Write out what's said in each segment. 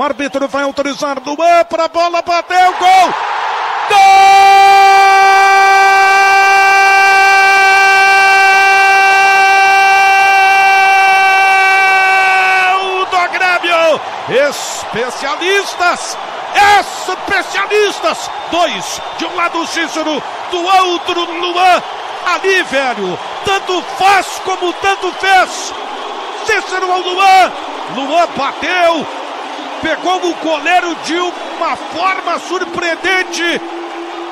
O árbitro vai autorizar, Luan para a bola, bateu, gol! Gol do Grêmio! Especialistas! Dois, de um lado o Cícero, do outro Luan. Ali, velho, tanto faz como tanto fez. Cícero ao Luan, Luan bateu, pegou o goleiro de uma forma surpreendente,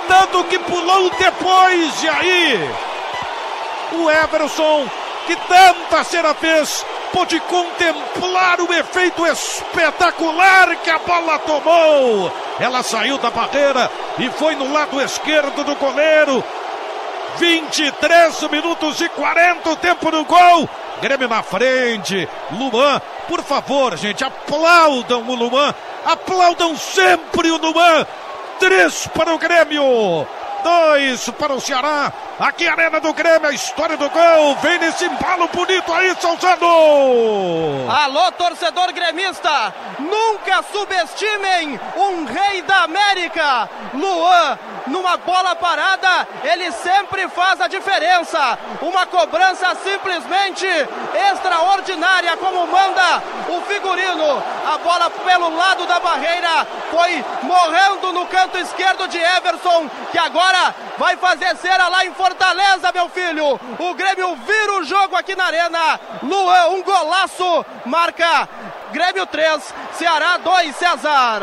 tanto que pulou depois. E aí, o Everson, que tanta cera fez, pôde contemplar o efeito espetacular que a bola tomou. Ela saiu da barreira e foi no lado esquerdo do goleiro. 23 minutos e 40, o tempo do gol. Grêmio na frente, Luan, por favor, gente, aplaudam o Luan, aplaudam sempre o Luan. 3 para o Grêmio, 2 para o Ceará. Aqui a arena do Grêmio, a história do gol, vem nesse embalo bonito aí, Salzano. Alô, torcedor gremista, nunca subestimem um rei da América, Luan. Numa bola parada, ele sempre faz a diferença. Uma cobrança simplesmente extraordinária, como manda o figurino. A bola pelo lado da barreira foi morrendo no canto esquerdo de Everson, que agora vai fazer cera lá em Fortaleza, meu filho. O Grêmio vira o jogo aqui na arena. Luan, um golaço, marca Grêmio 3, Ceará 2, César.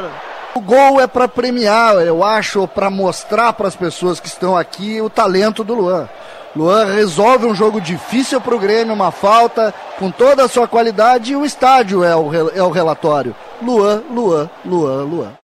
O gol é para premiar, eu acho, para mostrar para as pessoas que estão aqui o talento do Luan. Luan resolve um jogo difícil para o Grêmio, uma falta, com toda a sua qualidade, e o estádio é o relatório. Luan, Luan, Luan, Luan.